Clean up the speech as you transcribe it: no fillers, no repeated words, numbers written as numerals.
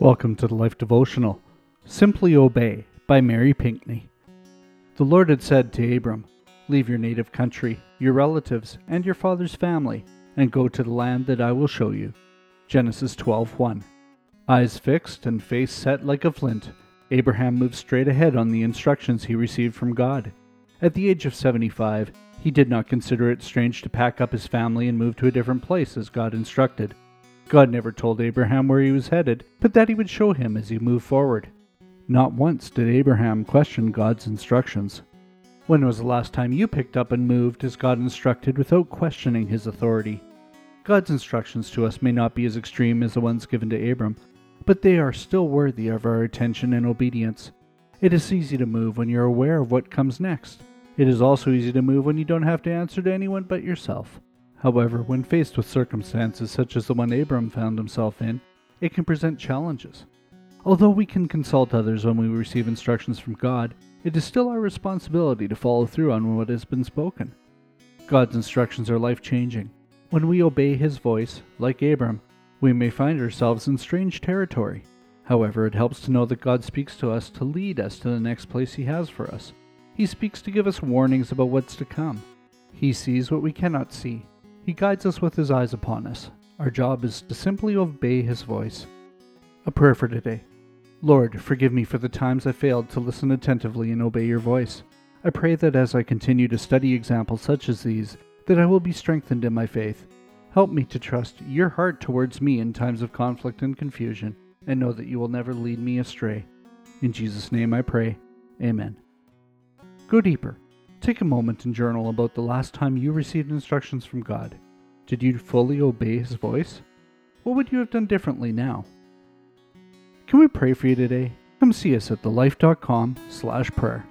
Welcome to the Life Devotional, Simply Obey by Mary Pinckney. The Lord had said to Abram, "Leave your native country, your relatives, and your father's family, and go to the land that I will show you." Genesis 12:1. Eyes fixed and face set like a flint, Abraham moved straight ahead on the instructions he received from God. At the age of 75, he did not consider it strange to pack up his family and move to a different place as God instructed. God never told Abraham where he was headed, but that he would show him as he moved forward. Not once did Abraham question God's instructions. When was the last time you picked up and moved as God instructed without questioning his authority? God's instructions to us may not be as extreme as the ones given to Abram, but they are still worthy of our attention and obedience. It is easy to move when you're aware of what comes next. It is also easy to move when you don't have to answer to anyone but yourself. However, when faced with circumstances such as the one Abram found himself in, it can present challenges. Although we can consult others when we receive instructions from God, it is still our responsibility to follow through on what has been spoken. God's instructions are life-changing. When we obey His voice, like Abram, we may find ourselves in strange territory. However, it helps to know that God speaks to us to lead us to the next place He has for us. He speaks to give us warnings about what's to come. He sees what we cannot see. He guides us with His eyes upon us. Our job is to simply obey His voice. A prayer for today. Lord, forgive me for the times I failed to listen attentively and obey Your voice. I pray that as I continue to study examples such as these, that I will be strengthened in my faith. Help me to trust Your heart towards me in times of conflict and confusion, and know that You will never lead me astray. In Jesus' name I pray. Amen. Go deeper. Take a moment and journal about the last time you received instructions from God. Did you fully obey His voice? What would you have done differently now? Can we pray for you today? Come see us at thelife.com/prayer.